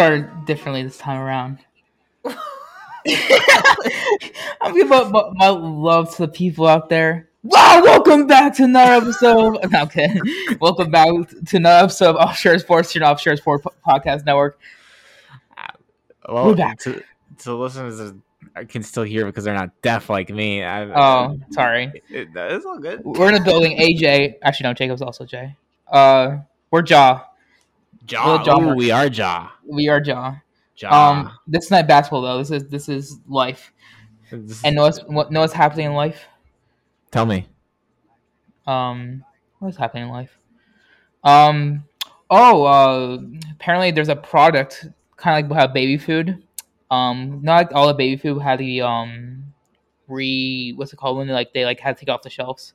started differently this time around. I'm giving up my love to the people out there. Wow, welcome back to another episode. No, I'm kidding. Welcome back to another episode of Offshore Sports, your Offshore Sports Podcast Network. Well, we're back. To listeners, I can still hear because they're not deaf like me. Sorry. It's all good. We're in a building. AJ. Actually, no, Jacob's also Jay. We're Jaw. Jaw. Ooh, we are Jaw. We are Jaw. This is not basketball, though. This is life. And know what's happening in life? Tell me. What's happening in life? Apparently there's a product kind of like how baby food. Not all the baby food had the what's it called when they had to take off the shelves?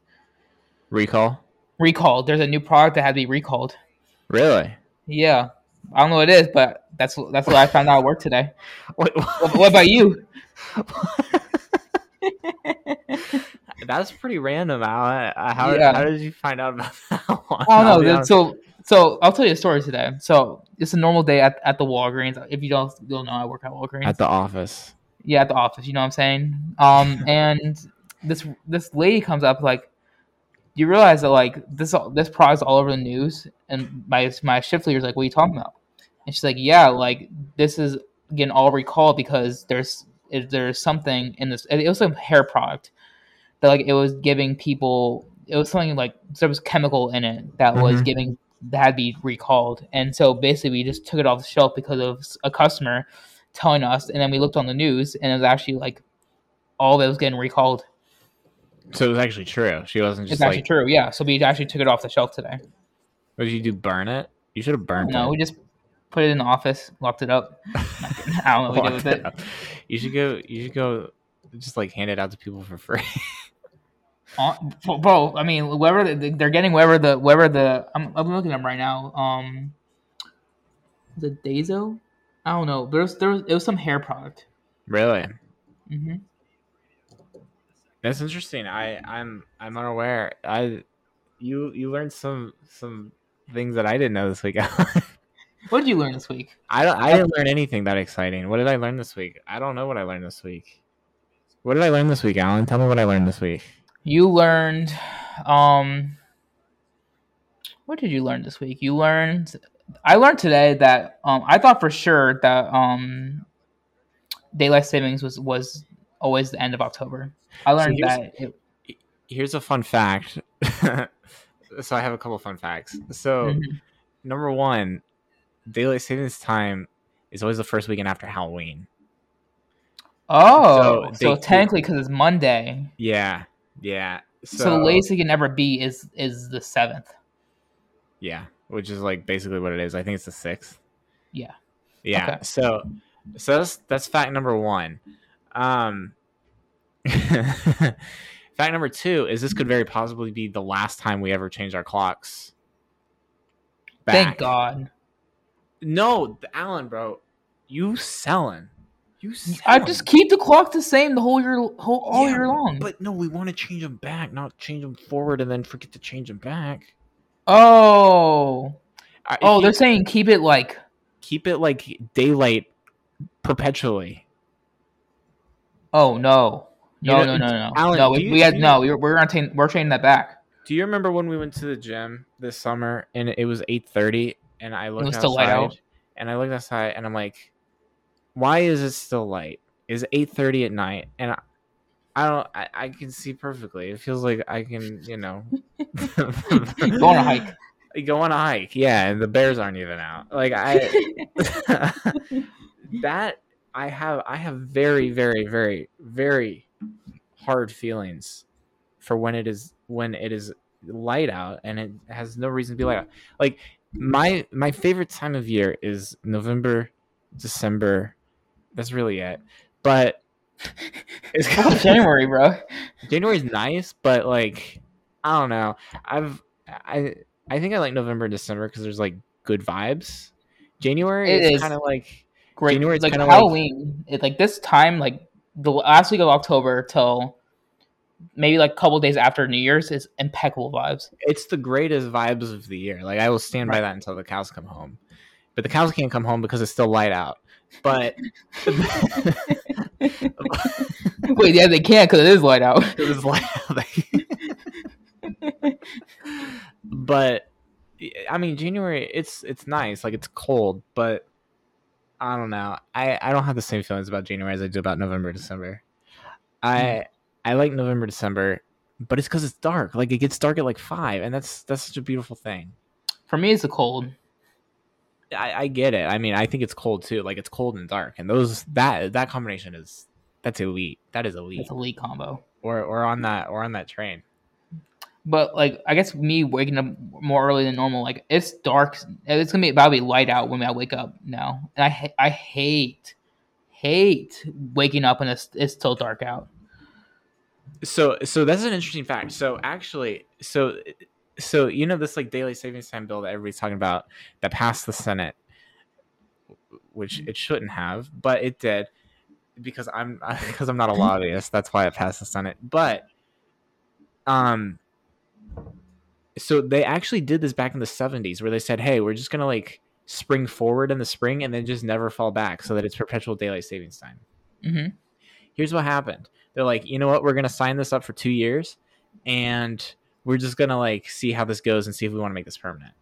Recalled. There's a new product that had to be recalled. Really? Yeah. I don't know what it is, but that's what I found out at work today. What about you? That's pretty random, Alan. How did you find out about that one? Oh no! So I'll tell you a story today. So it's a normal day at the Walgreens. If you don't know, I work at Walgreens. At the office. Yeah, at the office. You know what I'm saying? And this lady comes up like, you realize that this product's all over the news, and my shift leader's like, what are you talking about? And she's like, yeah, this is getting all recalled because there's something in this. It was a hair product. It was giving people, it was something there was chemical in it that was giving, that had to be recalled. And so basically we just took it off the shelf because of a customer telling us. And then we looked on the news and it was actually all that was getting recalled. So it was actually true. She wasn't just it's actually true. Yeah. So we actually took it off the shelf today. What did you do? Burn it? You should have burned it. No, we just put it in the office, locked it up. I don't know what we did with it. You should go just hand it out to people for free. Bro, I mean, whoever they're getting, I'm looking at them right now. The Dazo, I don't know. It was some hair product. Really? Mhm. That's interesting. I'm unaware. You learned some things that I didn't know this week. What did you learn this week? I didn't learn anything that exciting. What did I learn this week? I don't know what I learned this week. What did I learn this week, Alan? Tell me what I learned this week. You learned, what did you learn this week? I learned today that I thought for sure that daylight savings was always the end of October. I learned here's a fun fact. So I have a couple fun facts. So number one, daylight savings time is always the first weekend after Halloween. Oh, so technically because it's Monday. Yeah. So the latest it can ever be is the 7th. Yeah, which is basically what it is. I think it's the 6th. Yeah. Okay. So that's fact number one. Fact number two is this could very possibly be the last time we ever change our clocks. Thank God. No, Alan, bro, you selling. I just keep the clock the same the whole year, year long. But no, we want to change them back, not change them forward, and then forget to change them back. They're saying keep it daylight perpetually. Oh no, no, Alan, no! We're changing that back. Do you remember when we went to the gym this summer and it was 8:30, and I looked outside, and I'm like, why is it still light? It's 8:30 at night, and I can see perfectly. It feels like I can, go on a hike. Yeah, and the bears aren't even out. I have very, very, very, very hard feelings for when it is light out, and it has no reason to be light out. My favorite time of year is November, December. That's really it. But it's January, bro. January's nice, but I don't know. I think I like November and December because there's good vibes. January is kind of great. January is kind of Halloween. It's this time, the last week of October till maybe a couple days after New Year's is impeccable vibes. It's the greatest vibes of the year. I will stand by that until the cows come home. but the cows can't come home because it's still light out. But wait, yeah, they can't because it is light out. It is light out. But I mean, January, it's nice. Like, it's cold, but I don't know. I don't have the same feelings about January as I do about November, December. I like November, December, but it's because it's dark. Like, it gets dark at like 5, and that's such a beautiful thing. For me, it's the cold. I get it. I mean, I think it's cold too. Like, it's cold and dark, and that combination is elite. That is elite. It's elite combo. Or on that train. But like, I guess me waking up more early than normal. Like, it's dark. It's gonna be about to be light out when I wake up now, and I hate waking up and it's still dark out. So that's an interesting fact. So you know this like daily savings time bill that everybody's talking about that passed the Senate, which it shouldn't have, but it did because I'm not a lobbyist. That's why it passed the Senate. But so they actually did this back in the 70s where they said, hey, we're just gonna like spring forward in the spring and then just never fall back so that it's perpetual daylight savings time. Mm-hmm. Here's what happened. They're like, you know what? We're gonna sign this up for 2 years and we're just going to like see how this goes and see if we want to make this permanent.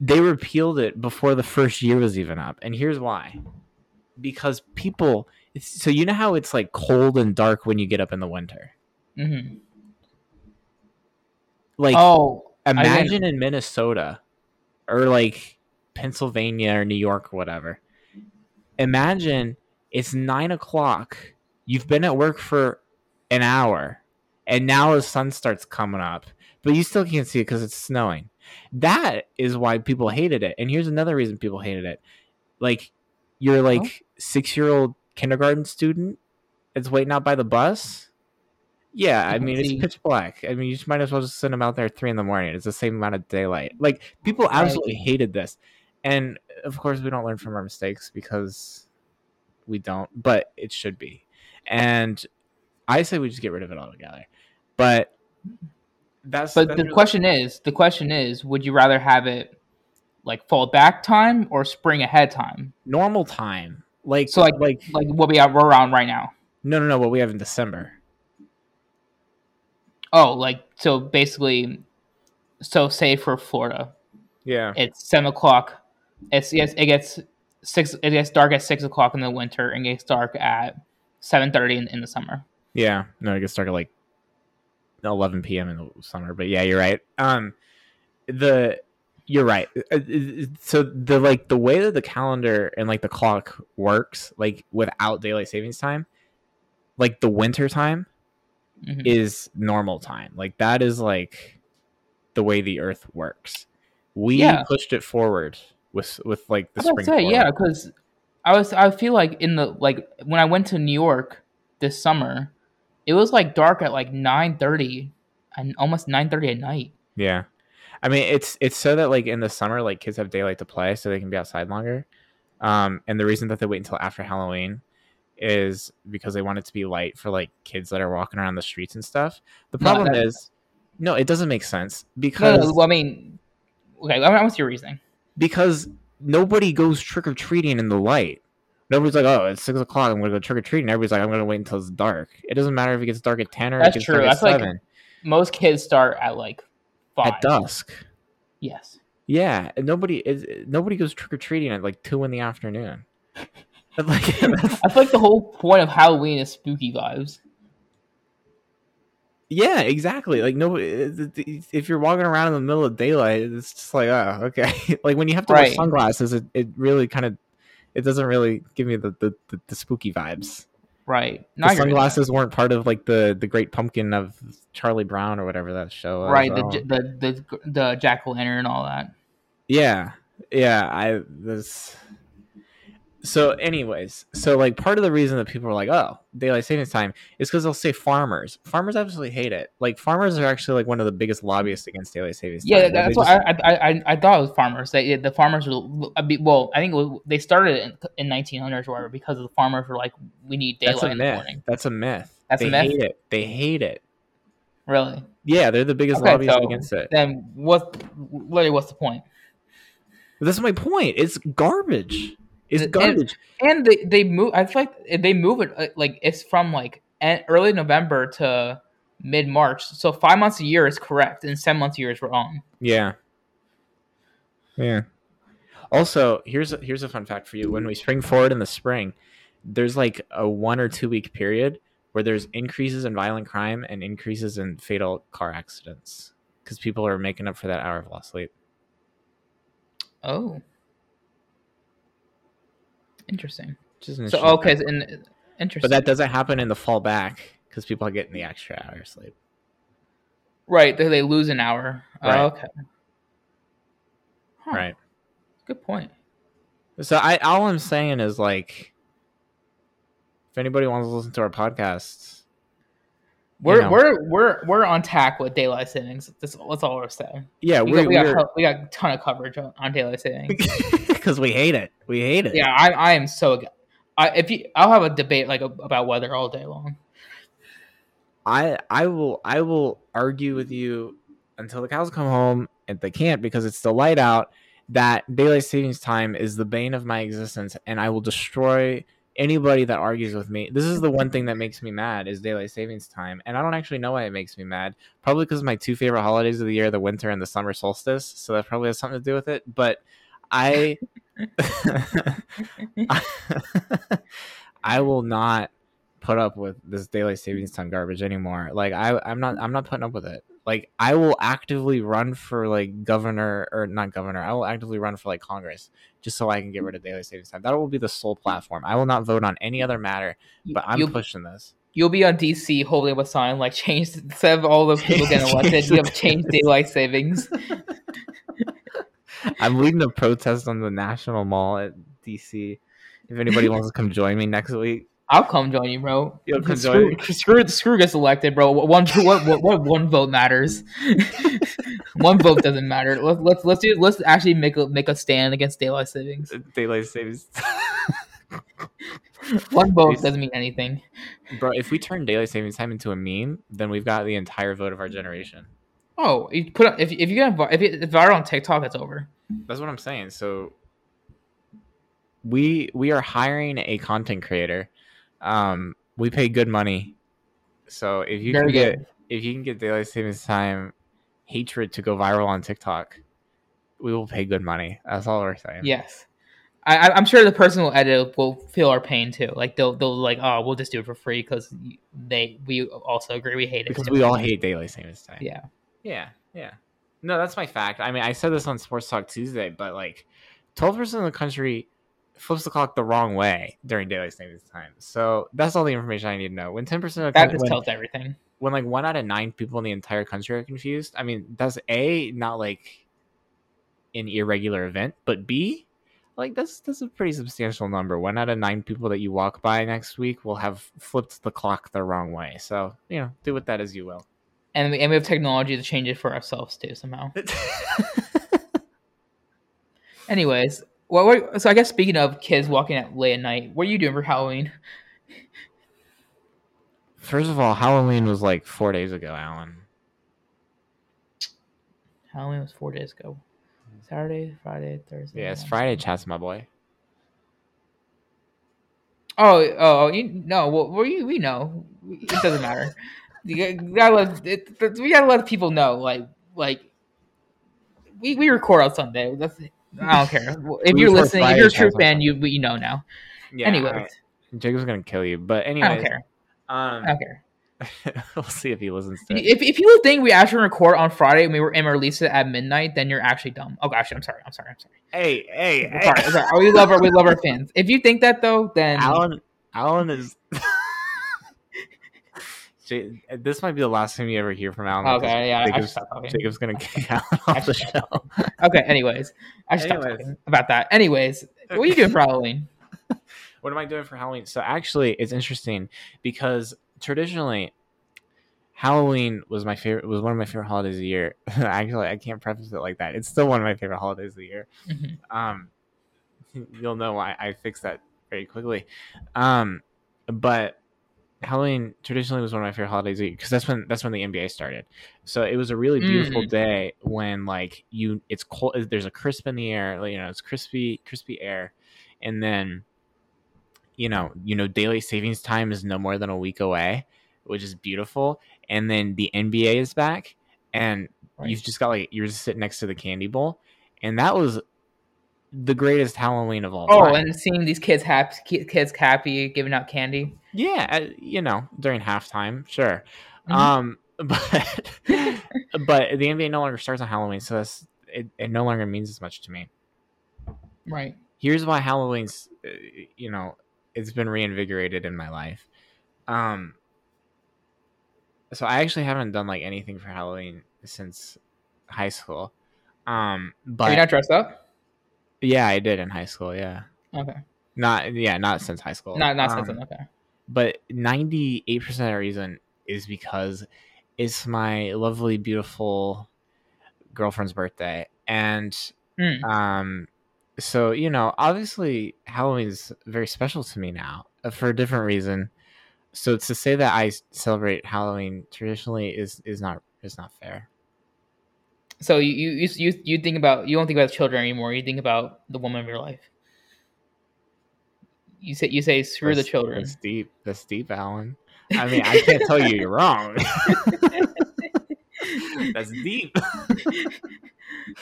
They repealed it before the first year was even up. And here's why. Because so you know how it's like cold and dark when you get up in the winter. Mm-hmm. Like, imagine in Minnesota or like Pennsylvania or New York or whatever. Imagine it's 9 o'clock. You've been at work for an hour. And now the sun starts coming up, but you still can't see it because it's snowing. That is why people hated it. And here's another reason people hated it. Like, you're like 6-year-old kindergarten student that's waiting out by the bus. Yeah, I mean, it's pitch black. I mean, you just might as well just send them out there at 3 a.m. It's the same amount of daylight. Like, people absolutely hated this. And of course, we don't learn from our mistakes because we don't, but it should be. And I say we just get rid of it altogether. But the question is, would you rather have it like fall back time or spring ahead time? Normal time, like so, like what we're on right now. No, what we have in December. Oh, like so basically, so say for Florida, yeah, it's 7 o'clock. It gets dark at 6 o'clock in the winter and gets dark at 7:30 in the summer. Yeah, no, it gets dark at like 11 p.m. in the summer, but yeah, you're right. You're right. So the way that the calendar and like the clock works, like without daylight savings time, like the winter time is normal time. Like that is like the way the Earth works. We pushed it forward with like the spring. Yeah, because I feel like in the like when I went to New York this summer, it was like dark at like 9:30 and almost 9:30 at night. Yeah. I mean, it's so that like in the summer, like kids have daylight to play so they can be outside longer. And the reason that they wait until after Halloween is because they want it to be light for like kids that are walking around the streets and stuff. The problem is, no, it doesn't make sense because well, I mean, okay, what's your reasoning? Because nobody goes trick or treating in the light. Nobody's like, oh, it's 6 o'clock, I'm going to go trick-or-treating. Everybody's like, I'm going to wait until it's dark. It doesn't matter if it gets dark at 10 or it gets dark at 7. That's true. That's like most kids start at like 5. At dusk. Yes. Yeah. And nobody goes trick-or-treating at like 2 in the afternoon. Like, I feel like the whole point of Halloween is spooky vibes. Yeah, exactly. Like, nobody, if you're walking around in the middle of daylight, it's just like, oh, okay. Like, when you have to wear sunglasses, it really kind of... It doesn't really give me the spooky vibes. Right. The sunglasses weren't part of like the Great Pumpkin of Charlie Brown or whatever that show was. Right. The jack-o'-lantern and all that. Yeah. Yeah. So anyways, so like part of the reason that people are like, oh, daylight savings time is because they'll say farmers. Farmers absolutely hate it. Like farmers are actually like one of the biggest lobbyists against daylight savings time. Yeah, that's what I thought it was farmers. The farmers were, well, I think they started it in 1900s or whatever because the farmers were like, we need daylight in the morning. That's a myth. They hate it. Really? Yeah, they're the biggest lobbyists against it. Then what's the point? That's my point. It's garbage. It's garbage. And they move. I feel like they move it like it's from like early November to mid March. So 5 months a year is correct, and 7 months a year is wrong. Yeah. Yeah. Also, here's a fun fact for you. When we spring forward in the spring, there's like a 1 or 2 week period where there's increases in violent crime and increases in fatal car accidents because people are making up for that hour of lost sleep. Oh, interesting. Interesting. But that doesn't happen in the fall back because people are getting the extra hour of sleep. Right, they lose an hour. Right. Oh, okay. Huh. Right. Good point. So all I'm saying is, like, if anybody wants to listen to our podcast, we're on tack with daylight savings. That's all we're saying. Yeah, we got a ton of coverage on daylight savings because we hate it. Yeah, I am so. I'll have a debate like about weather all day long. I will argue with you until the cows come home, and they can't because it's still light out. That daylight savings time is the bane of my existence, and I will destroy anybody that argues with me. This is the one thing that makes me mad is daylight savings time, and I don't actually know why it makes me mad. Probably because my two favorite holidays of the year, the winter and the summer solstice, so that probably has something to do with it. But I will not put up with this daylight savings time garbage anymore. Like I'm not putting up with it. Like I will actively run for like governor or not governor. I will actively run for like Congress just so I can get rid of daylight savings time. That will be the sole platform. I will not vote on any other matter, but I'm pushing this. You'll be on DC holding up a sign like change instead of all those people getting elected. You have changed daylight savings. I'm leading a protest on the National Mall at DC. If anybody wants to come join me next week. I'll come join you, bro. You'll come join me. Screw gets elected, bro. One vote matters. One vote doesn't matter. Let's actually make a stand against daylight savings. One vote doesn't mean anything, bro. If we turn daylight savings time into a meme, then we've got the entire vote of our generation. Oh, you put if it's viral on TikTok, it's over. That's what I'm saying. So we are hiring a content creator. We pay good money, so if you can get daylight savings time hatred to go viral on TikTok, we will pay good money. That's all we're saying. Yes, I'm sure the person who edit will feel our pain too. Like they'll like, oh, we'll just do it for free because we also agree we hate it because we all hate daylight savings time. Yeah. No, that's my fact. I mean, I said this on Sports Talk Tuesday, but like 12% of the country flips the clock the wrong way during daylight savings time. So that's all the information I need to know. When 10% of that just tells everything. When like 1 out of 9 people in the entire country are confused, I mean that's A, not like an irregular event, but B, like that's a pretty substantial number. 1 out of 9 people that you walk by next week will have flipped the clock the wrong way. So you know, do with that as you will. And we have technology to change it for ourselves too somehow. Anyways. Well, so I guess speaking of kids walking out late at night, what are you doing for Halloween? First of all, Halloween was like 4 days ago, Alan. Halloween was 4 days ago. Saturday, Friday, Thursday. Yeah, it's Friday Chats, my boy. We know. It doesn't matter. We gotta let people know. Like we record on Sunday. That's it. I don't care. If you're listening, if you're a true fan, you know now. Yeah, anyway, Jacob's gonna kill you. But anyway, I don't care. We'll see if he listens to it. If you think we actually record on Friday and we release it at midnight, then you're actually dumb. Oh gosh, I'm sorry. Hey. Sorry. We love our fans. If you think that though, then Alan is. This might be the last time you ever hear from Alan. Okay, yeah. Jacob's going to kick Alan off the show. Okay, anyways. I should stop talking about that. Anyways, what are you doing for Halloween? What am I doing for Halloween? So actually, it's interesting because traditionally, Halloween was one of my favorite holidays of the year. Actually, I can't preface it like that. It's still one of my favorite holidays of the year. Mm-hmm. You'll know why I fixed that very quickly. But Halloween traditionally was one of my favorite holidays because that's when the NBA started. So it was a really beautiful day when it's cold. There's a crisp in the air, it's crispy air. And then, daylight savings time is no more than a week away, which is beautiful. And then the NBA is back and you've just got you're just sitting next to the candy bowl. And that was the greatest Halloween of all time. Oh, and seeing these kids happy, giving out candy. Yeah, during halftime, sure. Mm-hmm. But the NBA no longer starts on Halloween, so it no longer means as much to me. Right. Here's why Halloween's, it's been reinvigorated in my life. So I actually haven't done anything for Halloween since high school. But are you not dressed up? Yeah, I did in high school. Yeah. Okay. Not since high school. Not since then. Okay. But 98% of the reason is because it's my lovely, beautiful girlfriend's birthday, and so obviously Halloween is very special to me now for a different reason. So to say that I celebrate Halloween traditionally is not fair. So you think about, you don't think about children anymore. You think about the woman of your life. You say screw the children. That's deep, Alan. I mean, I can't tell you you're wrong. That's deep.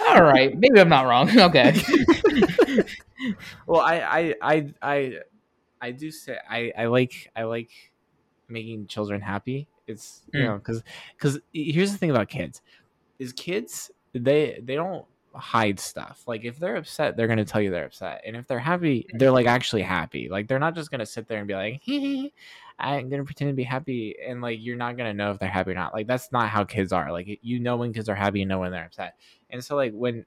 All right, maybe I'm not wrong. Okay. Well, I do say I like making children happy. It's because here's the thing about kids. Is kids, they don't hide stuff. If they're upset, they're going to tell you they're upset. And if they're happy, they're actually happy. They're not just going to sit there and be like, hee, I'm going to pretend to be happy. And you're not going to know if they're happy or not. That's not how kids are. When kids are happy, when they're upset. And so when,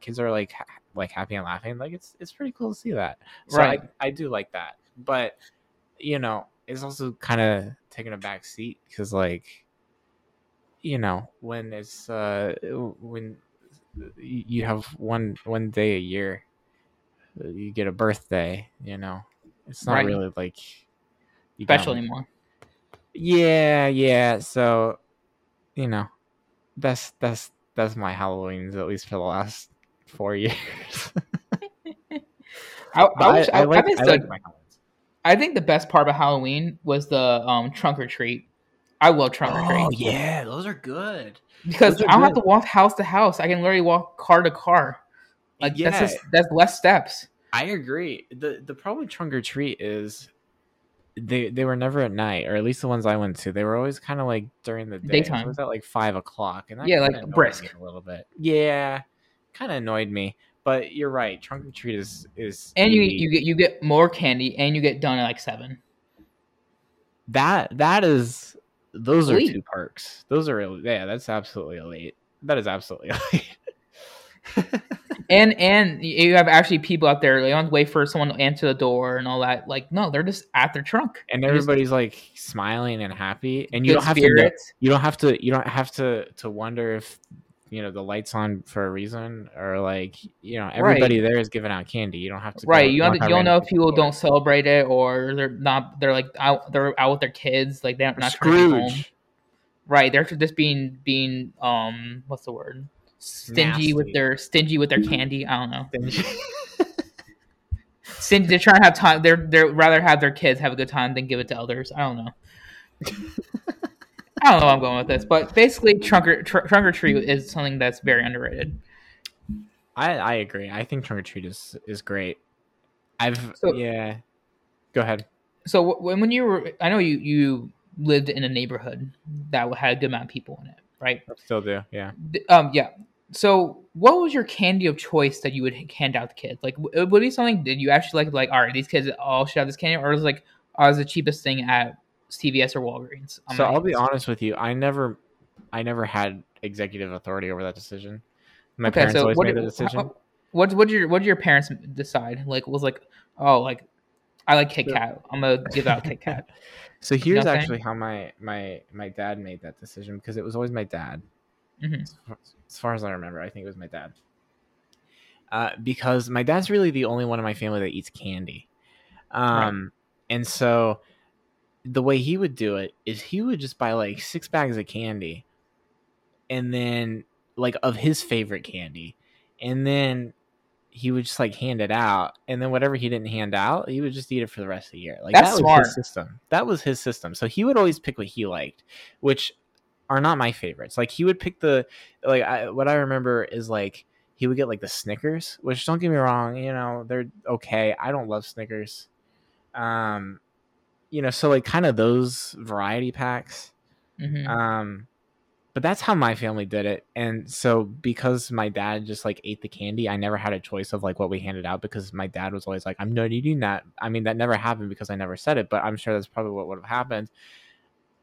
kids are happy and laughing, it's pretty cool to see that. So right. I do like that. But, it's also kind of taking a back seat because when it's when you have one day a year, you get a birthday. It's not really special anymore. Yeah. So, that's my Halloween's, at least for the last 4 years. I think the best part about Halloween was the trunk or treat. I love trunk or treat. Oh yeah, those are good. Because I don't have to walk house to house. I can literally walk car to car. That's less steps. I agree. The problem with trunk or treat is they were never at night, or at least the ones I went to. They were always kind of during the day. Daytime. It was at 5:00, and that brisk a little bit. Yeah, kind of annoyed me. But you're right. Trunk or treat is and you get more candy, and you get done at 7:00. That is. Those elite. Are two perks. Those are that's absolutely elite. That is absolutely elite. and you have actually people out there, they don't have to wait for someone to answer the door and all that. No, they're just at their trunk. And everybody's smiling and happy. And you don't have spirits. to wonder if the light's on for a reason, or everybody there is giving out candy. You don't have to. Right. You don't know if people don't celebrate it, or they're not. They're they're out with their kids. They're not Scrooge. Trying to home. Right. They're just being what's the word? Stingy. Nasty. with their candy. I don't know. Stingy. They're trying to have time. They're rather have their kids have a good time than give it to others. I don't know. I don't know where I'm going with this, but basically trunk or treat is something that's very underrated. I agree. I think trunk or treat is great. Go ahead. So when you were, I know you lived in a neighborhood that had a good amount of people in it, right? I still do, yeah. Yeah. So what was your candy of choice that you would hand out to kids? Would it be something that you actually all right, these kids all should have this candy, or was the cheapest thing at CVS or Walgreens. So I'll be honest with you, I never had executive authority over that decision. My parents always made the decision. What did your parents decide? I like Kit Kat. I'm gonna give out Kit Kat. So here's actually how my dad made that decision, because it was always my dad. Mm-hmm. As far as I remember, I think it was my dad. Because my dad's really the only one in my family that eats candy, and so. the way he would do it is he would just buy like 6 bags of candy, and then like of his favorite candy, and then he would just like hand it out, and then whatever he didn't hand out, he would just eat it for the rest of the year. Like that was his system. That was his system. So he would always pick what he liked, which are not my favorites. Like he would pick the, like what I remember is like he would get like the Snickers, which don't get me wrong, you know, they're okay. I don't love Snickers. You know, so like kind of those variety packs. Mm-hmm. But that's how my family did it. And so because my dad just like ate the candy, I never had a choice of like what we handed out, because my dad was always like, I'm not eating that. I mean, that never happened because I never said it, but I'm sure that's probably what would have happened.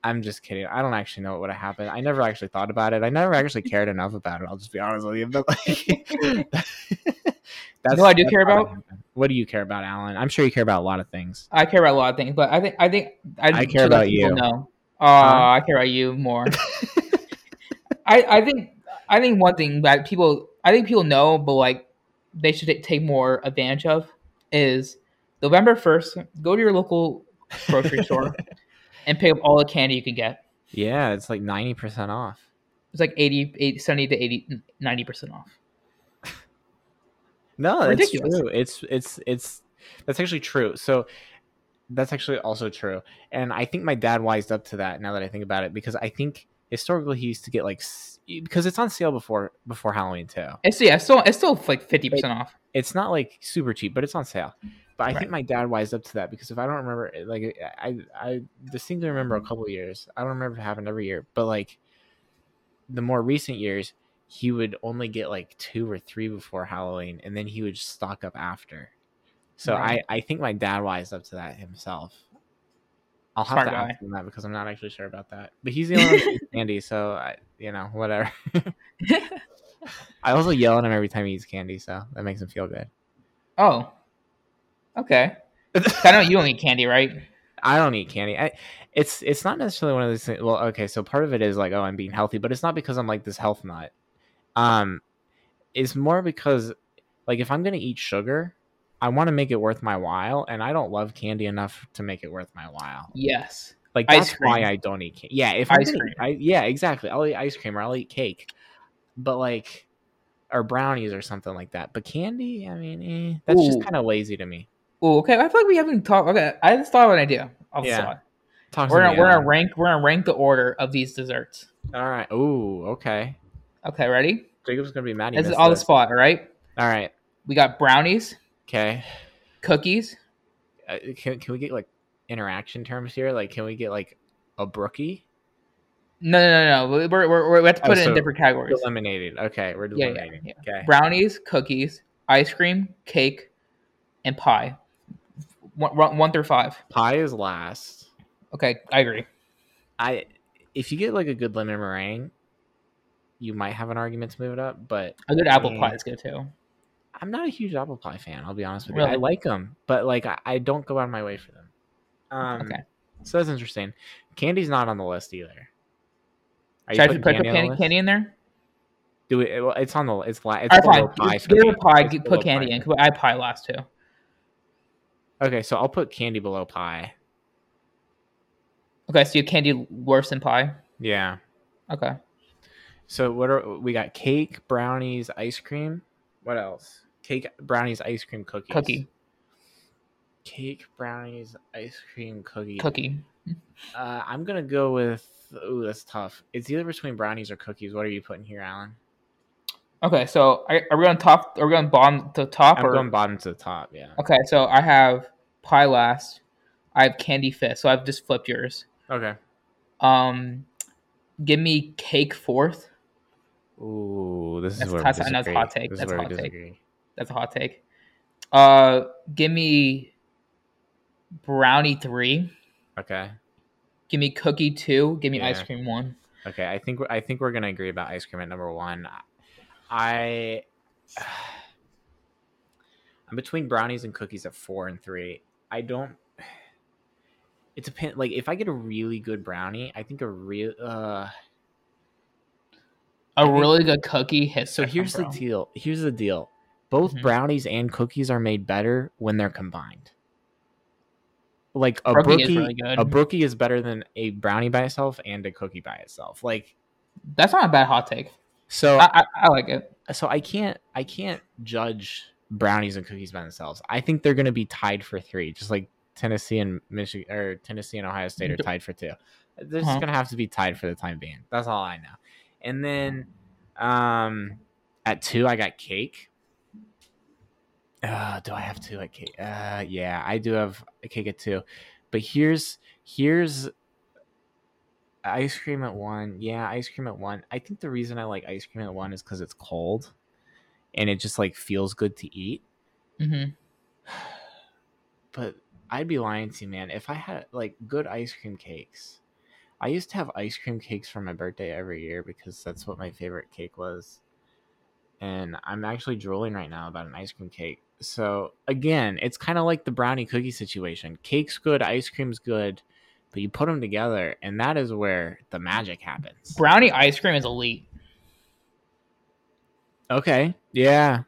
I'm just kidding. I don't actually know what would have happened. I never actually thought about it. I never actually cared enough about it. I'll just be honest with you. But like, that's what I do care about. What do you care about, Alan? I'm sure you care about a lot of things. I care about a lot of things, but I care about you. No, I care about you more. I think one thing that people know, but like they should take more advantage of, is November 1st. Go to your local grocery store and pick up all the candy you can get. Yeah, it's like 90% off. It's like 70 to 90% off. No, that's ridiculous. True. It's that's actually true. So that's actually also true, and I think my dad wised up to that now that I think about it, because I think historically he used to get like, because it's on sale before Halloween too. It's still like 50% off. It's not like super cheap, but it's on sale. But I think my dad wised up to that, because if I don't remember, like I distinctly remember a couple of years. I don't remember if it happened every year, but like the more recent years, he would only get like 2 or 3 before Halloween, and then he would just stock up after. So right. I think my dad wised up to that himself. I'll have Smart to guy. Ask him that, because I'm not actually sure about that. But he's the only one who eats candy, so whatever. I also yell at him every time he eats candy, so that makes him feel good. Oh, okay. I know you don't eat candy, right? I don't eat candy. It's not necessarily one of those things. Well, okay, so part of it is like, oh, I'm being healthy, but it's not because I'm like this health nut. It's more because like if I'm gonna eat sugar, I want to make it worth my while, and I don't love candy enough to make it worth my while. Yes, like that's why I don't eat candy. Yeah, if ice cream. Yeah, exactly. I'll eat ice cream, or I'll eat cake, but like, or brownies or something like that. But candy, I mean, that's just kind of lazy to me. Oh, okay. I feel like we haven't talked. Okay, I just thought of an idea. We're gonna rank the order of these desserts. All right. Ooh. Okay. Okay. Ready? Jacob's gonna be mad. This is on the spot. All right. All right. We got brownies. Okay. Cookies. Can we get like interaction terms here? Like, can we get like a brookie? No. We have to put it in different categories. Eliminated. Okay, we're eliminating. Yeah. Okay. Brownies, cookies, ice cream, cake, and pie. 1 through 5. Pie is last. Okay, I agree. If you get like a good lemon meringue, you might have an argument to move it up, but a good apple pie is good too. I'm not a huge apple pie fan, I'll be honest with you. I like them, but like I don't go out of my way for them. Okay. So that's interesting. Candy's not on the list either. Should I put candy in there? Do it. Well, it's on the list. Put candy in. I pie last too. Okay, so I'll put candy below pie. Okay, so you have candy worse than pie? Yeah. Okay. So we got cake, brownies, ice cream. What else? Cake, brownies, ice cream, cookies. Cookie. Cake, brownies, ice cream, cookie. Cookie. I'm going to go with... Ooh, that's tough. It's either between brownies or cookies. What are you putting here, Alan? Okay, so are we on top? Are we on bottom to the top? I'm going bottom to the top, yeah. Okay, so I have pie last. I have candy fifth, so I've just flipped yours. Okay. Give me cake fourth. Ooh, that's a hot take. That's a hot take. That's a hot take. Give me brownie 3. Okay. Give me cookie 2. Give me ice cream 1. Okay, I think we're gonna agree about ice cream at number 1. I'm between brownies and cookies at 4 and 3. It depends. Like if I get a really good brownie, I think a really good cookie hits. So Here's the deal. Both brownies and cookies are made better when they're combined. like a brookie, really a brookie is better than a brownie by itself and a cookie by itself. Like, that's not a bad hot take. So I like it. So I can't judge brownies and cookies by themselves. I think they're going to be tied for three, just like Tennessee and Michigan, or Tennessee and Ohio State are tied for two. They're just going to have to be tied for the time being. That's all I know. And then at two, I got cake. Do I have two at cake? Yeah, I do have a cake at two. But here's ice cream at one. Yeah, ice cream at one. I think the reason I like ice cream at one is because it's cold, and it just like feels good to eat. Mm-hmm. But I'd be lying to you, man. If I had like good ice cream cakes, I used to have ice cream cakes for my birthday every year because that's what my favorite cake was. And I'm actually drooling right now about an ice cream cake. So again, it's kind of like the brownie cookie situation. Cake's good, ice cream's good, but you put them together, and that is where the magic happens. Brownie ice cream is elite. Okay. Yeah.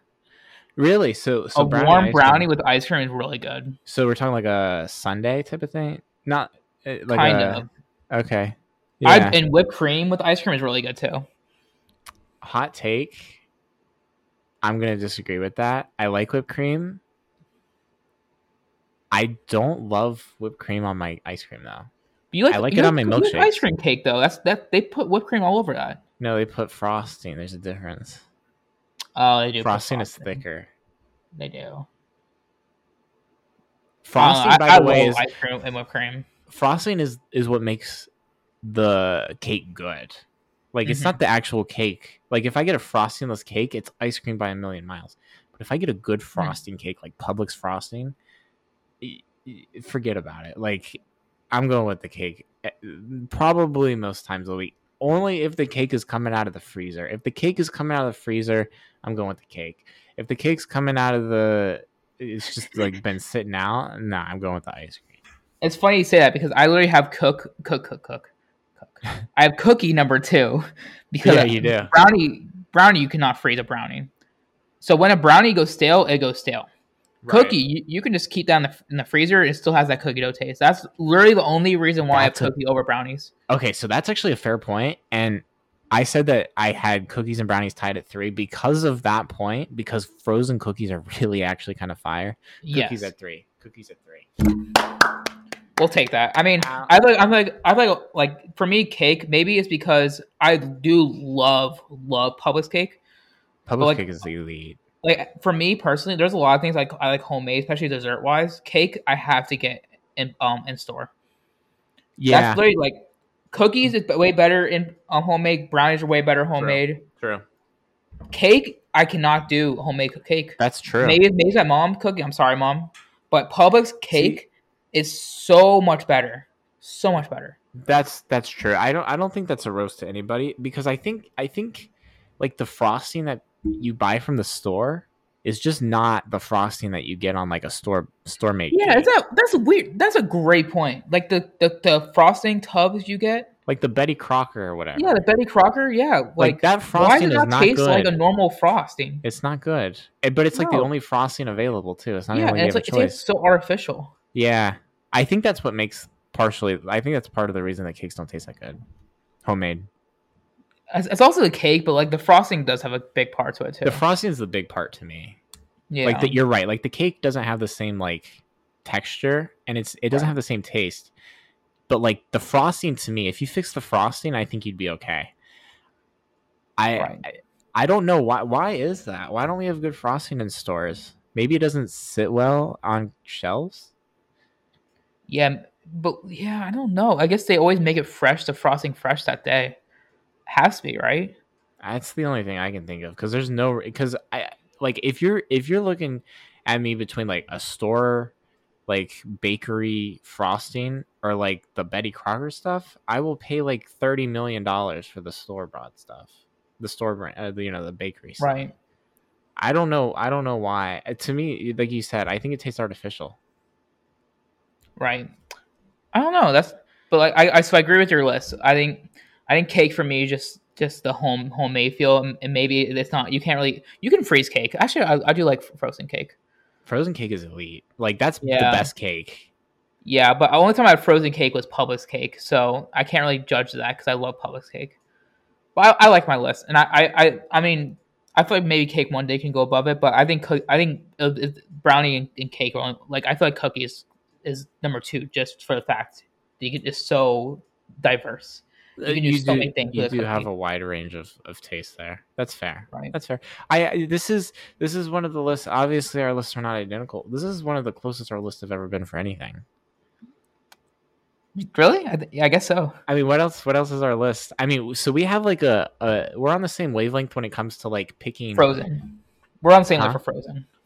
Really? So a warm brownie with ice cream is really good. So we're talking like a sundae type of thing? Not like kind of. Okay. Yeah. And whipped cream with ice cream is really good too. Hot take. I'm going to disagree with that. I like whipped cream. I don't love whipped cream on my ice cream though. I like it on my milkshake. Ice cream cake though. They put whipped cream all over that. No, they put frosting. There's a difference. Oh, they do. Frosting is thicker. They do. Frosting, by the way, is ice cream and whipped cream. Frosting is what makes the cake good. Like, it's not the actual cake. Like, if I get a frostingless cake, it's ice cream by a million miles. But if I get a good frosting cake, like Publix frosting, forget about it. Like, I'm going with the cake probably most times a week. Only if the cake is coming out of the freezer. If the cake is coming out of the freezer, I'm going with the cake. If the cake's coming out of the... It's just, like, been sitting out, nah, I'm going with the ice cream. It's funny you say that because I literally have cook. I have cookie number two because you do. Brownie, you cannot freeze a brownie. So when a brownie goes stale, it goes stale. Right. Cookie, you can just keep that in the freezer. It still has that cookie dough taste. That's literally the only reason why I have cookie over brownies. Okay, so that's actually a fair point. And I said that I had cookies and brownies tied at three because of that point, because frozen cookies are really actually kind of fire. Cookies at three. Cookies at three. We'll take that. I mean, I like for me, cake. Maybe it's because I do love Publix cake. Publix like, cake is elite. Like for me personally, there's a lot of things like I like homemade, especially dessert wise. Cake, I have to get in store. Yeah, that's literally like cookies is way better in homemade. Brownies are way better homemade. True. Cake, I cannot do homemade cake. That's true. Maybe my mom cooking. I'm sorry, mom, but Publix cake. See? Is so much better. So much better. That's true. I don't think that's a roast to anybody because I think like the frosting that you buy from the store is just not the frosting that you get on like a store made. Yeah, that's weird. That's a great point. Like the frosting tubs you get. Like the Betty Crocker or whatever. Yeah, the Betty Crocker, yeah. Like that frosting does not taste good. Like a normal frosting. It's not good. But it's like the only frosting available too. It's not even like you have a choice. It's so artificial. Yeah, I think that's what makes I think that's part of the reason that cakes don't taste that good, homemade. It's also the cake, but like the frosting does have a big part to it too. The frosting is the big part to me. Yeah, like that. You're right. Like the cake doesn't have the same like texture, and it doesn't have the same taste. But like the frosting to me, if you fix the frosting, I think you'd be okay. I don't know why. Why is that? Why don't we have good frosting in stores? Maybe it doesn't sit well on shelves. Yeah, but yeah, I don't know. I guess they always make it fresh, the frosting fresh that day. Has to be, right? That's the only thing I can think of because there's no because I like if you're looking at me between like a store, like bakery frosting or like the Betty Crocker stuff, I will pay like $30 million for the store bought stuff, the store brand, the bakery stuff. Right. I don't know why. To me, like you said, I think it tastes artificial. Right, I don't know. So I agree with your list. I think cake for me is just the homemade feel, and maybe it's not. You can freeze cake. Actually, I do like frozen cake. Frozen cake is elite. Like that's the best cake. Yeah, but the only time I had frozen cake was Publix cake, so I can't really judge that because I love Publix cake. But I like my list, and I mean, I feel like maybe cake one day can go above it, but I think brownie and cake are only, like, I feel like cookies is number two just for the fact that it's so diverse. You can do so many things. You do have a wide range of taste there. That's fair. Right. That's fair. This is one of the lists. Obviously, our lists are not identical. This is one of the closest our lists have ever been for anything. Really? I guess so. I mean, what else is our list? I mean, so we have like we're on the same wavelength when it comes to like picking Frozen. We're on the same list for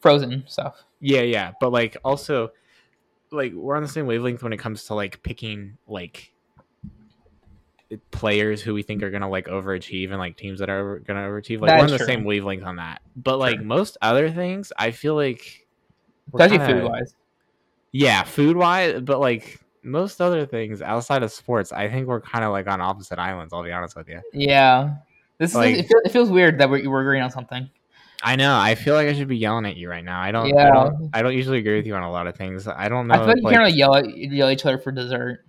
Frozen stuff. Yeah, but like also, like we're on the same wavelength when it comes to like picking like players who we think are gonna like overachieve and like teams that are gonna overachieve. Like we're on the same wavelength on that. But like most other things, I feel like, especially food wise. Yeah, food wise, but like most other things outside of sports, I think we're kind of like on opposite islands. I'll be honest with you. Yeah, this like, is it feels weird that we're agreeing on something. I know. I feel like I should be yelling at you right now. I don't usually agree with you on a lot of things. I don't know. I feel like you can't really yell at each other for dessert.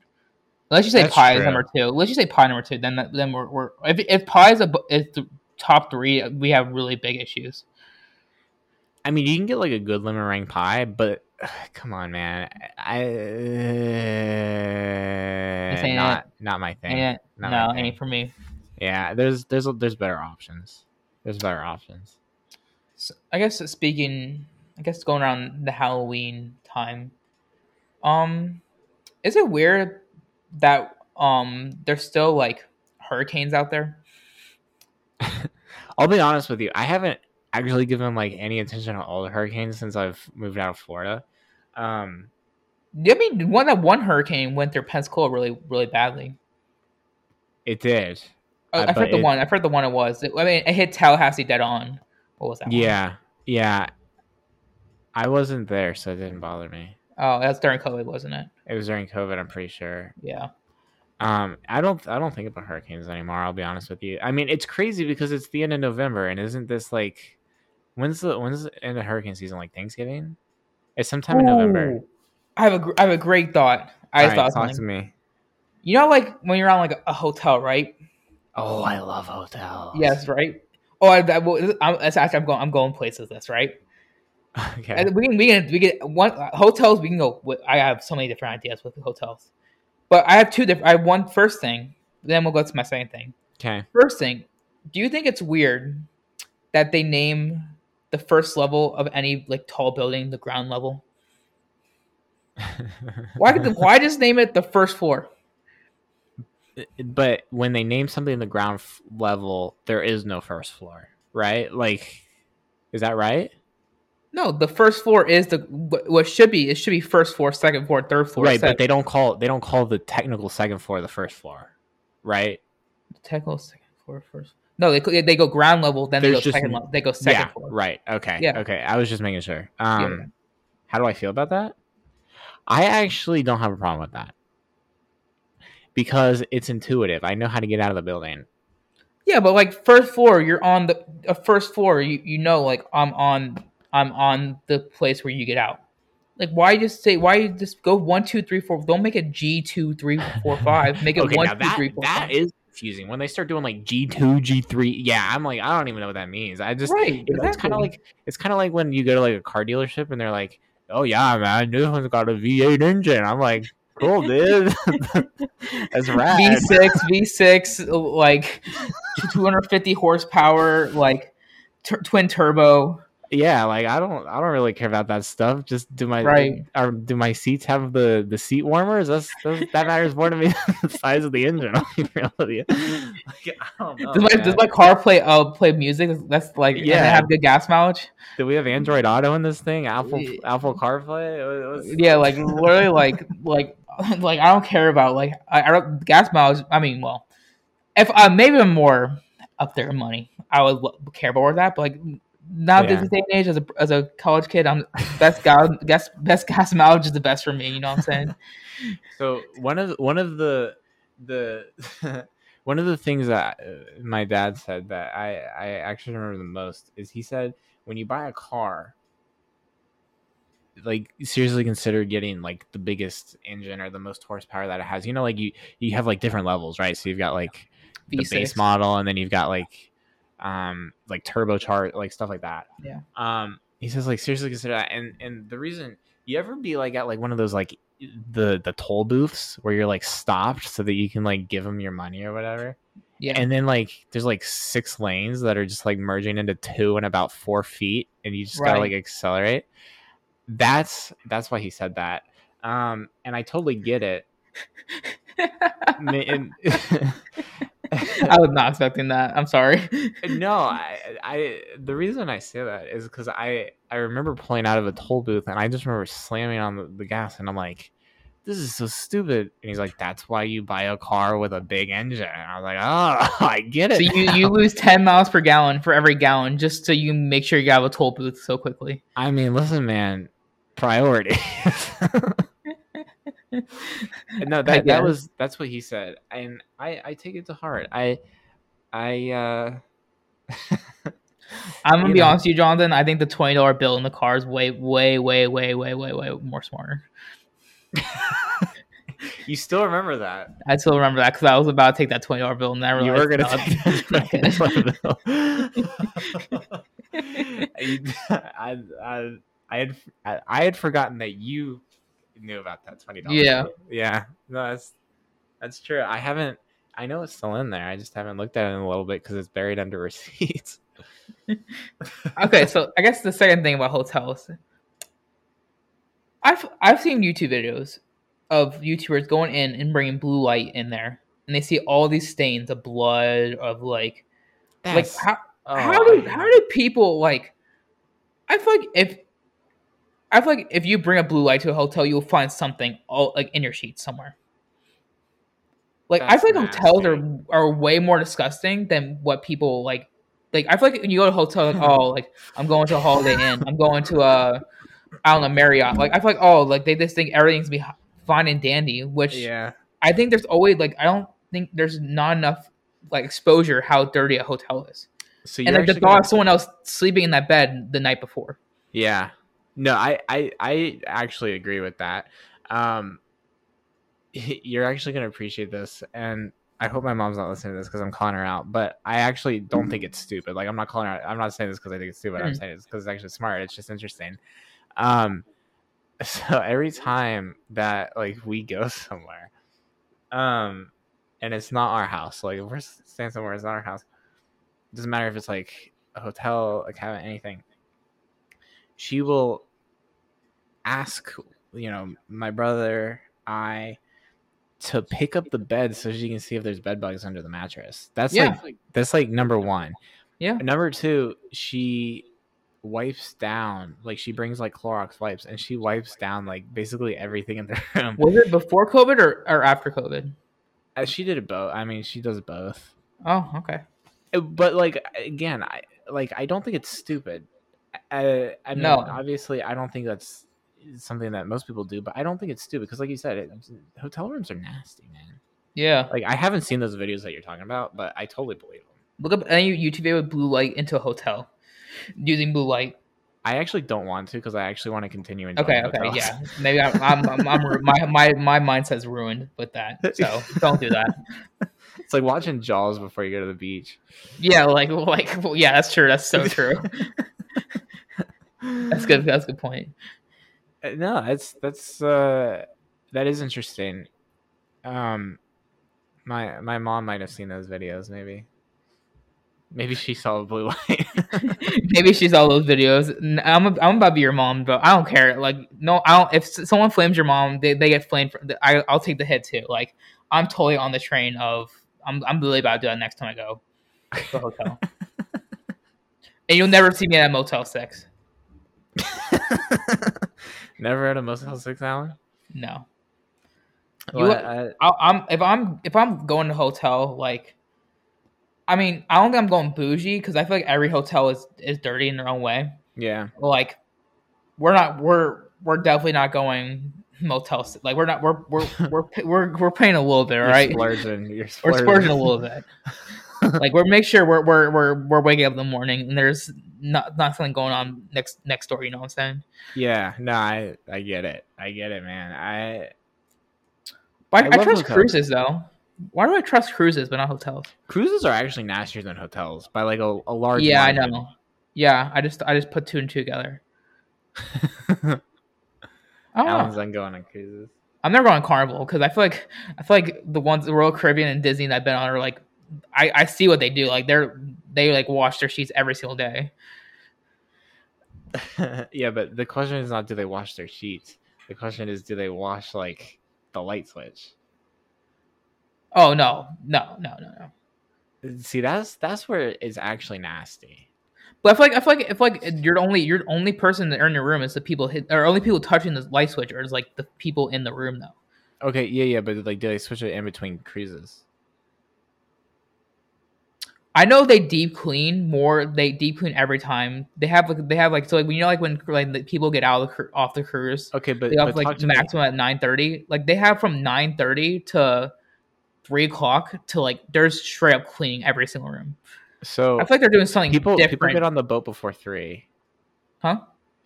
Unless you say that's pie true. Is number two. Let's just say pie number two. Then we're if pie is the top three, we have really big issues. I mean, you can get like a good lemon meringue pie, but come on, man, not my thing. Ain't for me. Yeah, there's better options. So, I guess going around the Halloween time, is it weird that there's still like hurricanes out there? I'll be honest with you, I haven't actually given like any attention to all the hurricanes since I've moved out of Florida. I mean, one hurricane went through Pensacola really, really badly. It did. I've heard the one it was. I mean, it hit Tallahassee dead on. What was that? Yeah. I wasn't there, so it didn't bother me. Oh, that's during COVID, wasn't it? It was during COVID, I'm pretty sure. Yeah. I don't think about hurricanes anymore, I'll be honest with you. I mean, it's crazy because it's the end of November, and isn't this like when's the end of hurricane season? Like Thanksgiving? It's sometime in November. I have a great thought. Talk to me. You know, like when you're on like a hotel, right? Oh, I love hotels. Yes, right. Oh, I'm going places. That's right. Okay. And we get one hotels. We can go. I have so many different ideas with the hotels, but I have two different. I have one first thing. Then we'll go to my second thing. Okay. First thing. Do you think it's weird that they name the first level of any like tall building the ground level? Why just name it the first floor? But when they name something the ground level, there is no first floor, right? Like, is that right? No, the first floor is what should be first floor, second floor, third floor. Right, but they don't call the technical second floor the first floor, right? The technical second floor first. No, they go ground level, then they go second floor. Right. Okay. Yeah. Okay. I was just making sure. How do I feel about that? I actually don't have a problem with that because it's intuitive. I know how to get out of the building. Yeah, but like first floor, you're on the first floor. You know, like I'm on the place where you get out. Like, why just go 1, 2, 3, 4? Don't make it G2, 3, 4, 5. Make it okay, 1, 2, 3, 4. That 5. Is confusing when they start doing like G2, G3. Yeah, I'm like, I don't even know what that means. I just right, exactly. It's kind of like when you go to like a car dealership and they're like, oh yeah, man, this one's got a V8 engine. I'm like, cool, dude. That's rad. V6, like 250 horsepower, like twin turbo. Yeah, like I don't really care about that stuff. Just do my seats have the seat warmers? That matters more to me than the size of the engine. I'll be real with you. Like, I don't know, does my car play music? That's like, yeah. And they have good gas mileage. Do we have Android Auto in this thing? Apple CarPlay? Yeah, like literally, like I don't care about like I don't gas mileage. I mean, well, if maybe I'm more up there in money, I would care about that, but like. Now this day and age, as a college kid, I'm best gas mileage is the best for me. You know what I'm saying? So one of the things that my dad said that I actually remember the most is he said, when you buy a car, like seriously consider getting like the biggest engine or the most horsepower that it has. You know, like you have like different levels, right? So you've got like the V6. Base model, and then you've got like turbocharged, like stuff like that. Yeah. He says like seriously consider that, and the reason you ever be like at like one of those like the toll booths where you're like stopped so that you can like give them your money or whatever. Yeah. And then like there's like 6 lanes that are just like merging into 2 in about 4 feet, and you just gotta like accelerate. That's why he said that. And I totally get it. I was not expecting that. I'm sorry. No, I the reason I say that is because I remember pulling out of a toll booth, and I just remember slamming on the gas, and I'm like, this is so stupid. And he's like, that's why you buy a car with a big engine. And I was like, oh, I get it. So you lose 10 miles per gallon for every gallon just so you make sure you have a toll booth so quickly. I mean, listen, man, priorities. No, that's what he said. And I take it to heart. I'm going to be honest with you, Jonathan. I think the $20 bill in the car is way, way, way, way, way, way, way more smarter. You still remember that? I still remember that because I was about to take that $20 bill, and I realized you were going to take that $20 bill. I had forgotten that you knew about that $20. Yeah, yeah. No, that's true. I know it's still in there. I just haven't looked at it in a little bit because it's buried under receipts. Okay, so I guess the second thing about hotels. I've seen YouTube videos of YouTubers going in and bringing blue light in there, and they see all these stains of blood of how do people like? I feel like if you bring a blue light to a hotel, you'll find something all like in your sheets somewhere. Like that's I feel like nasty. Hotels are way more disgusting than what people like. Like I feel like when you go to a hotel, like oh, like I'm going to a Holiday Inn, I'm going to a. I don't know, Marriott. Like I feel like they just think everything's be fine and dandy, which yeah. I think there's always like I don't think there's not enough like exposure how dirty a hotel is. So and like the thought of someone else sleeping in that bed the night before. Yeah, no, I actually agree with that. You're actually gonna appreciate this, and I hope my mom's not listening to this because I'm calling her out. But I actually don't think it's stupid. Like I'm not calling her out. I'm not saying this because I think it's stupid. I'm saying it's because it's actually smart. It's just interesting. So every time that like we go somewhere, and it's not our house, like if we're staying somewhere, it's not our house. It doesn't matter if it's like a hotel, a cabin, anything. She will ask, you know, my brother, I to pick up the bed so she can see if there's bed bugs under the mattress. That's number one. Yeah. Number two, she wipes down like she brings like Clorox wipes and she wipes down like basically everything in the room. Was it before COVID or after COVID? She did it both. I mean, she does both. Oh, okay. But like again, I don't think it's stupid. I mean, no. Obviously, I don't think that's something that most people do. But I don't think it's stupid because, like you said, hotel rooms are nasty, man. Yeah. Like I haven't seen those videos that you're talking about, but I totally believe them. Look up any YouTube video with blue light into a hotel. Using blue light. I actually don't want to because I actually want to continue enjoying hotels. Yeah. Maybe I'm my mindset's ruined with that. So don't do that. It's like watching Jaws before you go to the beach. Yeah, well, yeah, that's true. That's so true. That's good. That's a good point. No, that is interesting. My mom might have seen those videos, maybe. Maybe she saw a blue light. Maybe she saw those videos. I'm about to be your mom, but I don't care. Like, no, I don't. If someone flames your mom, they get flamed. I'll take the hit too. Like, I'm totally on the train of. I'm really about to do that next time I go to the hotel. And you'll never see me at a Motel 6. Never at a Motel 6, Alan? No. Well, if I'm going to a hotel like. I mean, I don't think I'm going bougie because I feel like every hotel is dirty in their own way. Yeah. Like, we're definitely not going Motel 6. Like, we're paying a little bit, all right? Splurging. We're splurging a little bit. Like we'll make sure we're waking up in the morning and there's not something going on next door. You know what I'm saying? Yeah. No, I get it. I get it, man. I trust cruises though. Why do I trust cruises but not hotels? Cruises are actually nastier than hotels by like a large. Yeah, margin. I know. Yeah, I just put two and two together. Alan's not going on cruises. I'm never going on Carnival because I feel like the ones the Royal Caribbean and Disney that I've been on are like I see what they do. Like they like wash their sheets every single day. Yeah, but the question is not do they wash their sheets. The question is do they wash like the light switch? Oh no. See, that's where it's actually nasty. But I feel like you're the only person that are in your room is the people touching the light switch or is like the people in the room though. Okay, yeah, but like do they switch it in between cruises? I know they deep clean every time. They have so like when you know like when like the people get out of off the cruise. Okay, but they have like maximum at 9:30. Like they have from 9:30 to 3 o'clock to like there's straight up cleaning every single room. So I feel like they're doing something different. People get on the boat before 3. Huh?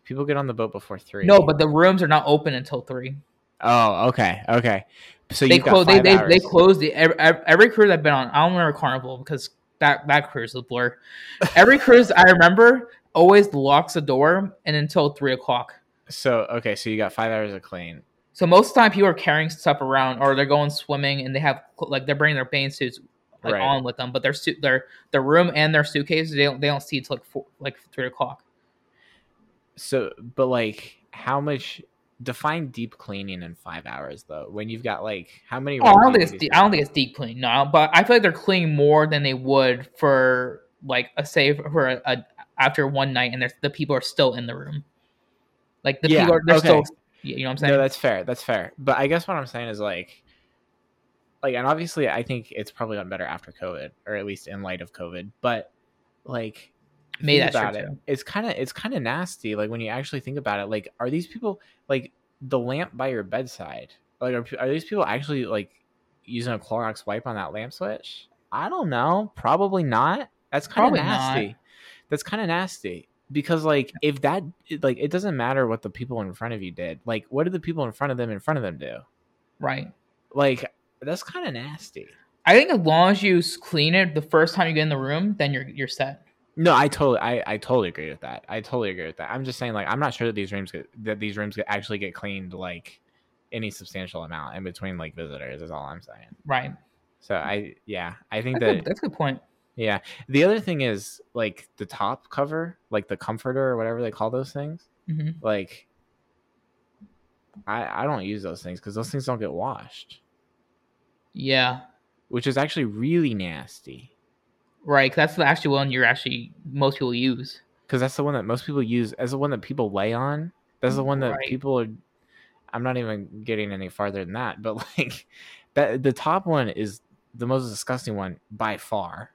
People get on the boat before 3. No, but the rooms are not open until 3. Oh, okay. So you got 5 hours. They close every cruise I've been on. I don't remember Carnival because that cruise was a blur. Every cruise I remember always locks the door and until 3 o'clock. So okay, so you got 5 hours of clean. So most of the time people are carrying stuff around or they're going swimming and they have like they're bringing their bathing suits. Like right. On with them, but their room and their suitcases they don't see till like 3 o'clock. So, but like how much define deep cleaning in 5 hours though? When you've got like how many? Oh, I don't think it's deep cleaning. No, but I feel like they're cleaning more than they would for like a save for a after one night, and the people are still in the room. Like the people are still. You know what I'm saying? No, that's fair. But I guess what I'm saying is like. Like, and obviously I think it's probably gotten better after COVID, or at least in light of COVID, but like maybe that's about it. Too. It's kind of nasty. Like when you actually think about it, like, are these people like the lamp by your bedside? Like, are these people actually like using a Clorox wipe on that lamp switch? I don't know. Probably not. That's kind of nasty. That's kind of nasty because like if that, like, it doesn't matter what the people in front of you did. Like, what did the people in front of them do? Right. Like, that's kind of nasty. I think as long as you clean it the first time you get in the room, then you're set. No, I totally agree with that. I'm just saying, like, I'm not sure that these rooms actually get cleaned like any substantial amount in between like visitors. Is all I'm saying. Right. So that's a good point. Yeah. The other thing is like the top cover, like the comforter or whatever they call those things. Mm-hmm. Like, I don't use those things because those things don't get washed. Yeah, which is actually really nasty, right? That's the actual one most people use because that's the one that most people use as the one that people lay on. That's the one that people are. I'm not even getting any farther than that, but like that the top one is the most disgusting one by far,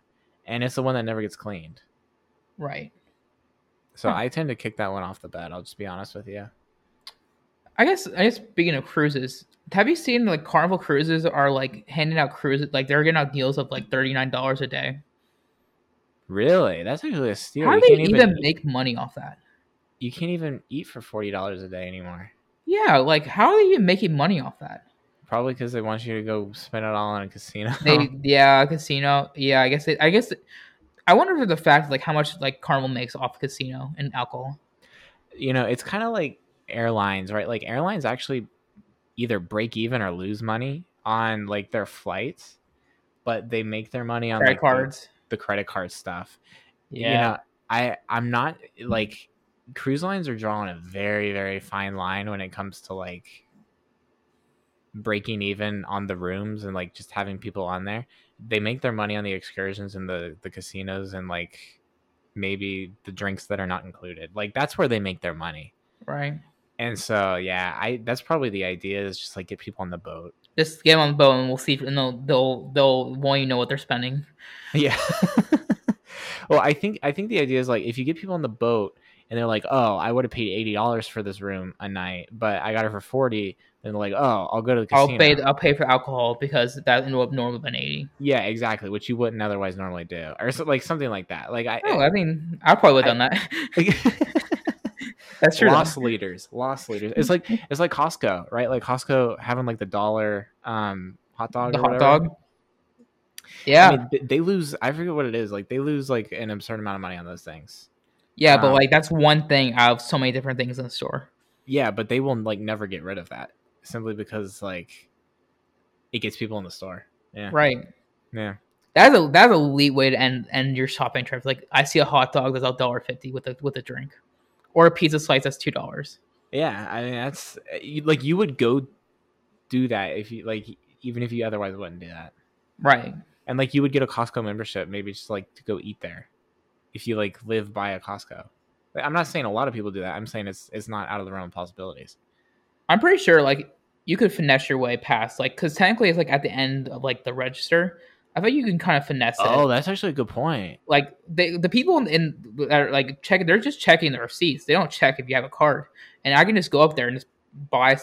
and it's the one that never gets cleaned, right? So I tend to kick that one off the bed. I'll just be honest with you. I guess speaking of cruises, have you seen like Carnival cruises are like handing out cruises like they're getting out deals of like $39 a day? Really? That's actually a steal. How do they even make money off that? You can't even eat for $40 a day anymore. Yeah, like how are they even making money off that? Probably because they want you to go spend it all on a casino. Casino. Yeah, I wonder if the fact like how much like Carnival makes off casino and alcohol. You know, it's kind of like airlines, right? Like airlines actually either break even or lose money on like their flights, but they make their money on credit like cards, the credit card stuff. Yeah, you know, I'm not like cruise lines are drawing a very very fine line when it comes to like breaking even on the rooms and like just having people on there. They make their money on the excursions and the casinos and like maybe the drinks that are not included. Like that's where they make their money, right? And so, yeah, that's probably the idea is just like get people on the boat. Just get them on the boat, and we'll see. And they'll want you to know what they're spending. Yeah. Well, I think the idea is like if you get people on the boat, and they're like, oh, I would have paid $80 for this room a night, but I got it for 40. And they're like, oh, I'll go to the casino. I'll pay for alcohol because that ended up normal than 80. Yeah, exactly, which you wouldn't otherwise normally do, or so, like something like that. Like I probably would have done that. That's true. Loss leaders. It's like Costco, right? Like Costco having like the $1 hot dog. Hot dog. Yeah, I mean, they lose. I forget what it is. Like they lose like an absurd amount of money on those things. Yeah, but like that's one thing out of so many different things in the store. Yeah, but they will like never get rid of that simply because like it gets people in the store. Yeah. Right. Yeah. That's a elite way to end your shopping trip. Like I see a hot dog that's $1.50 with a drink, or a pizza slice that's $2. Yeah, I mean that's like you would go do that if you like, even if you otherwise wouldn't do that. Right. And like you would get a Costco membership, maybe just like to go eat there, if you like live by a Costco. I'm not saying a lot of people do that. I'm saying it's not out of the realm of possibilities. I'm pretty sure like you could finesse your way past like, because technically it's like at the end of like the register. I think you can kind of finesse it. Oh, that's actually a good point. Like the people in that are like checking, they're just checking the receipts. They don't check if you have a card. And I can just go up there and just buy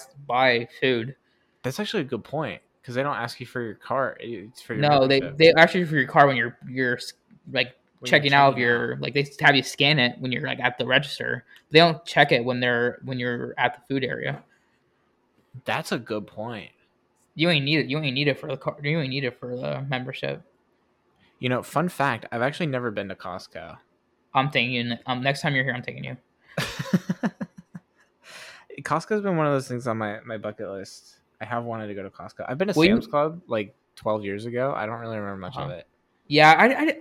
food. That's actually a good point because they don't ask you for your card. It's for your they ask you for your card when you're like. When checking out, like they have you scan it when you're like at the register. They don't check it when you're at the food area. That's a good point. You ain't need it for the membership. You know, fun fact: I've actually never been to Costco. I'm thinking next time you're here, I'm taking you. Costco's been one of those things on my bucket list. I have wanted to go to Costco. I've been to Sam's Club like 12 years ago. I don't really remember much of it. Yeah,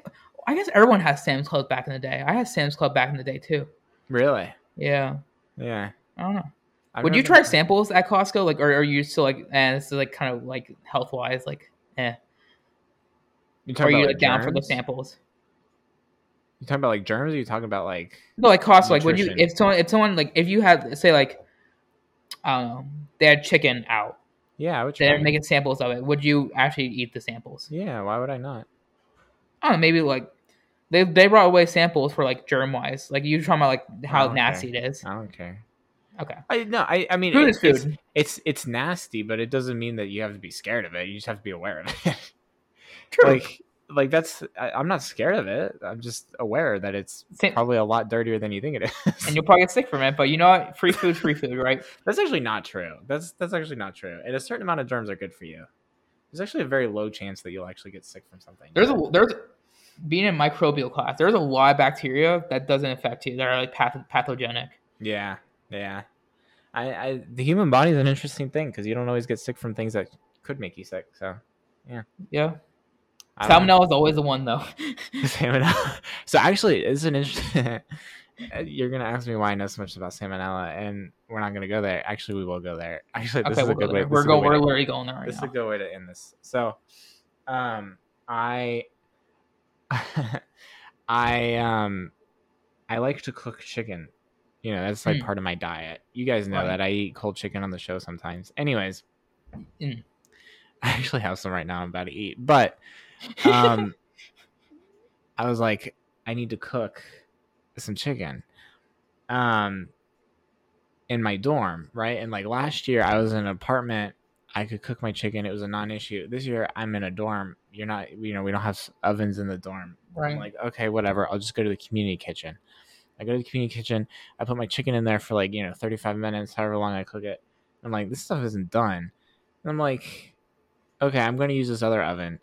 I guess everyone has Sam's Club back in the day. I had Sam's Club back in the day too. Really? Yeah. Yeah. I don't know. Would you try samples at Costco? Like, or are you still like, this is like kind of like health wise, like, eh? Are you like down for the samples? You talking about like germs? Or you talking about like no, like Costco? Nutrition? Like, would you if someone like if you had say like, they had chicken out. Yeah, I would. They're making samples of it. Would you actually eat the samples? Yeah. Why would I not? I don't know, maybe like they brought away samples for like germ wise. Like you're talking about like how nasty it is. I don't care. Okay. I mean food is food. It's nasty, but it doesn't mean that you have to be scared of it. You just have to be aware of it. True. Like that's I'm not scared of it. I'm just aware that it's probably a lot dirtier than you think it is. And you'll probably get sick from it, but you know what? Free food, right? That's actually not true. That's actually not true. And a certain amount of germs are good for you. There's actually a very low chance that you'll actually get sick from something. There's being in microbial class, there's a lot of bacteria that doesn't affect you that are like pathogenic. Yeah, yeah. I the human body is an interesting thing because you don't always get sick from things that could make you sick. So, yeah. Yeah. Salmonella is always the one though. Salmonella. So actually, it's an interesting. You're gonna ask me why I know so much about salmonella, and we're not gonna go there. Actually, we will go there. Actually, this is a good way. We're literally going there right now. This is a good way to end this. So, I like to cook chicken. You know, that's like part of my diet. You guys know that I eat cold chicken on the show sometimes. Anyways, I actually have some right now. I'm about to eat, but I was like, I need to cook some chicken in my dorm, right? And like last year I was in an apartment, I could cook my chicken, it was a non-issue. This year I'm in a dorm, you're not, you know, we don't have ovens in the dorm, right? I'm like, okay, whatever, I'll just go to the community kitchen. I go to the community kitchen, I put my chicken in there for like, you know, 35 minutes, however long I cook it. I'm like, this stuff isn't done, and I'm like, okay, I'm going to use this other oven.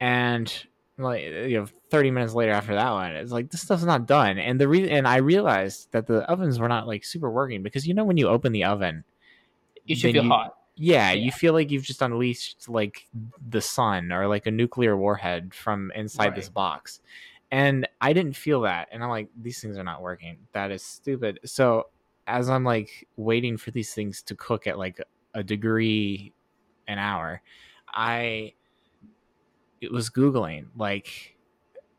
And like, you know, 30 minutes later after that one, it's like, this stuff's not done. And the reason, and I realized that the ovens were not like super working because, you know, when you open the oven, you should feel hot. Yeah, you feel like you've just unleashed like the sun or like a nuclear warhead from inside this box. And I didn't feel that. And I'm like, these things are not working. That is stupid. So as I'm like waiting for these things to cook at like a degree an hour, it was Googling like,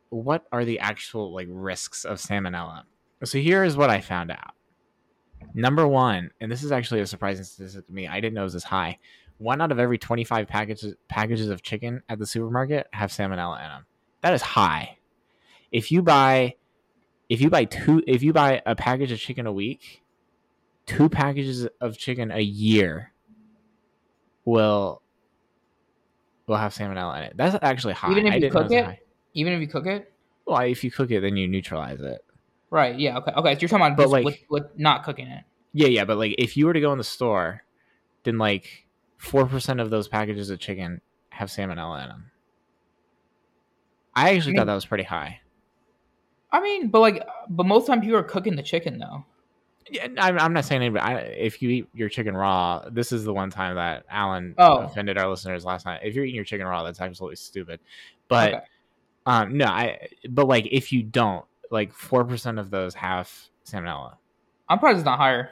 what are the actual like risks of salmonella? So here is what I found out. Number one, and this is actually a surprising statistic to me, I didn't know it was this high. 1 out of every 25 packages of chicken at the supermarket have salmonella in them. That is high. If you buy if you buy a package of chicken a week, 2 packages of chicken a year will have salmonella in it. That's actually high. Even if you cook it? Well, if you cook it, then you neutralize it. Right, yeah, okay. So you're talking about with not cooking it. Yeah, but if you were to go in the store, then 4% of those packages of chicken have salmonella in them. I thought that was pretty high. I mean, but most of the time people are cooking the chicken though. Yeah, I'm not saying anybody. If you eat your chicken raw, this is the one time that Alan offended our listeners last night. If you're eating your chicken raw, that's absolutely stupid. But if you don't, 4% of those have salmonella. I'm surprised it's not higher.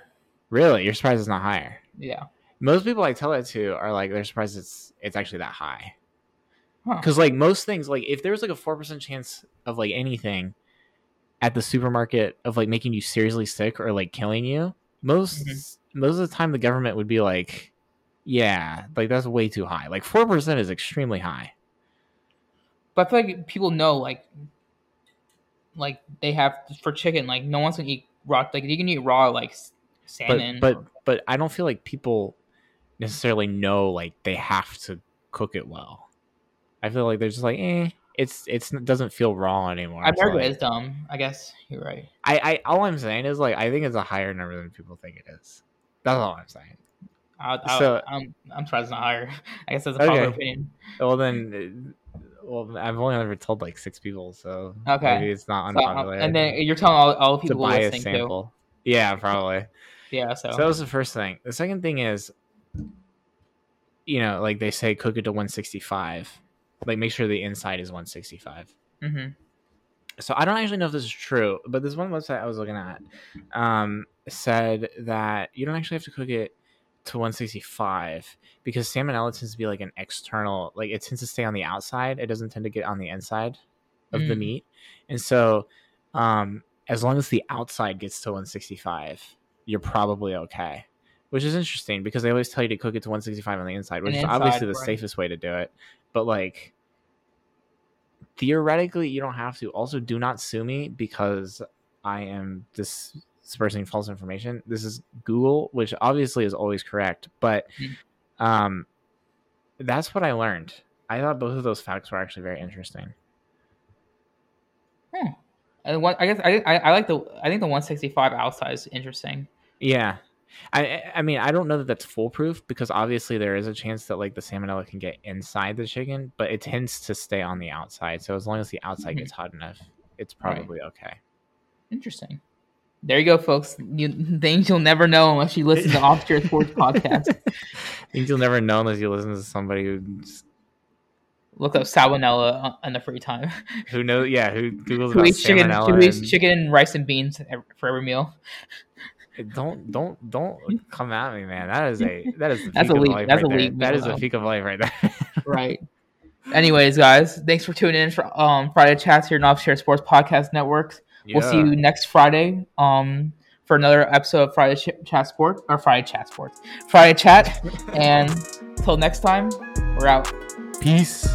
Really? You're surprised it's not higher? Yeah. Most people I tell that to are they're surprised it's actually that high. Because most things, if there's a 4% chance of anything at the supermarket of making you seriously sick or killing you, most of the time the government would be that's way too high. 4% is extremely high. But I feel people know they have for chicken no one's gonna eat raw. You can eat raw salmon. But I don't feel people necessarily know they have to cook it well. I feel they're just it doesn't feel raw anymore. America is dumb. I guess you're right. All I'm saying is I think it's a higher number than people think it is. That's all I'm saying. I'm surprised it's not higher. I guess that's a popular opinion. Well, I've only ever told 6 people, so maybe it's not unpopular. And then you're telling all people listening too. Yeah, probably. Yeah. So that was the first thing. The second thing is, they say cook it to 165. Make sure the inside is 165. Mm-hmm. So I don't actually know if this is true, but this one website I was looking at said that you don't actually have to cook it to 165 because salmonella tends to be an external, it tends to stay on the outside. It doesn't tend to get on the inside of the meat. And so as long as the outside gets to 165, you're probably okay. Which is interesting because they always tell you to cook it to 165 on the inside, which is obviously the safest way to do it. But theoretically, you don't have to. Also, do not sue me because I am dispersing false information. This is Google, which obviously is always correct. But that's what I learned. I thought both of those facts were actually very interesting. Hmm. I think the 165 outside is interesting. Yeah. I mean, I don't know that that's foolproof because obviously there is a chance that the salmonella can get inside the chicken, but it tends to stay on the outside. So as long as the outside gets hot enough, it's probably okay. Interesting. There you go, folks. Things you'll never know unless you listen to Off Your Sports podcast. Things you'll never know unless you listen to somebody who just... look up salmonella in the free time. Who knows? Yeah, who Googles about salmonella. Who eats chicken, rice, and beans for every meal. Don't come at me, man. That's a peak of life right there. Right. Anyways, guys, thanks for tuning in for Friday Chats here on Off Share Sports Podcast Network. Yeah. We'll see you next Friday for another episode of Friday Chat. And till next time, we're out. Peace.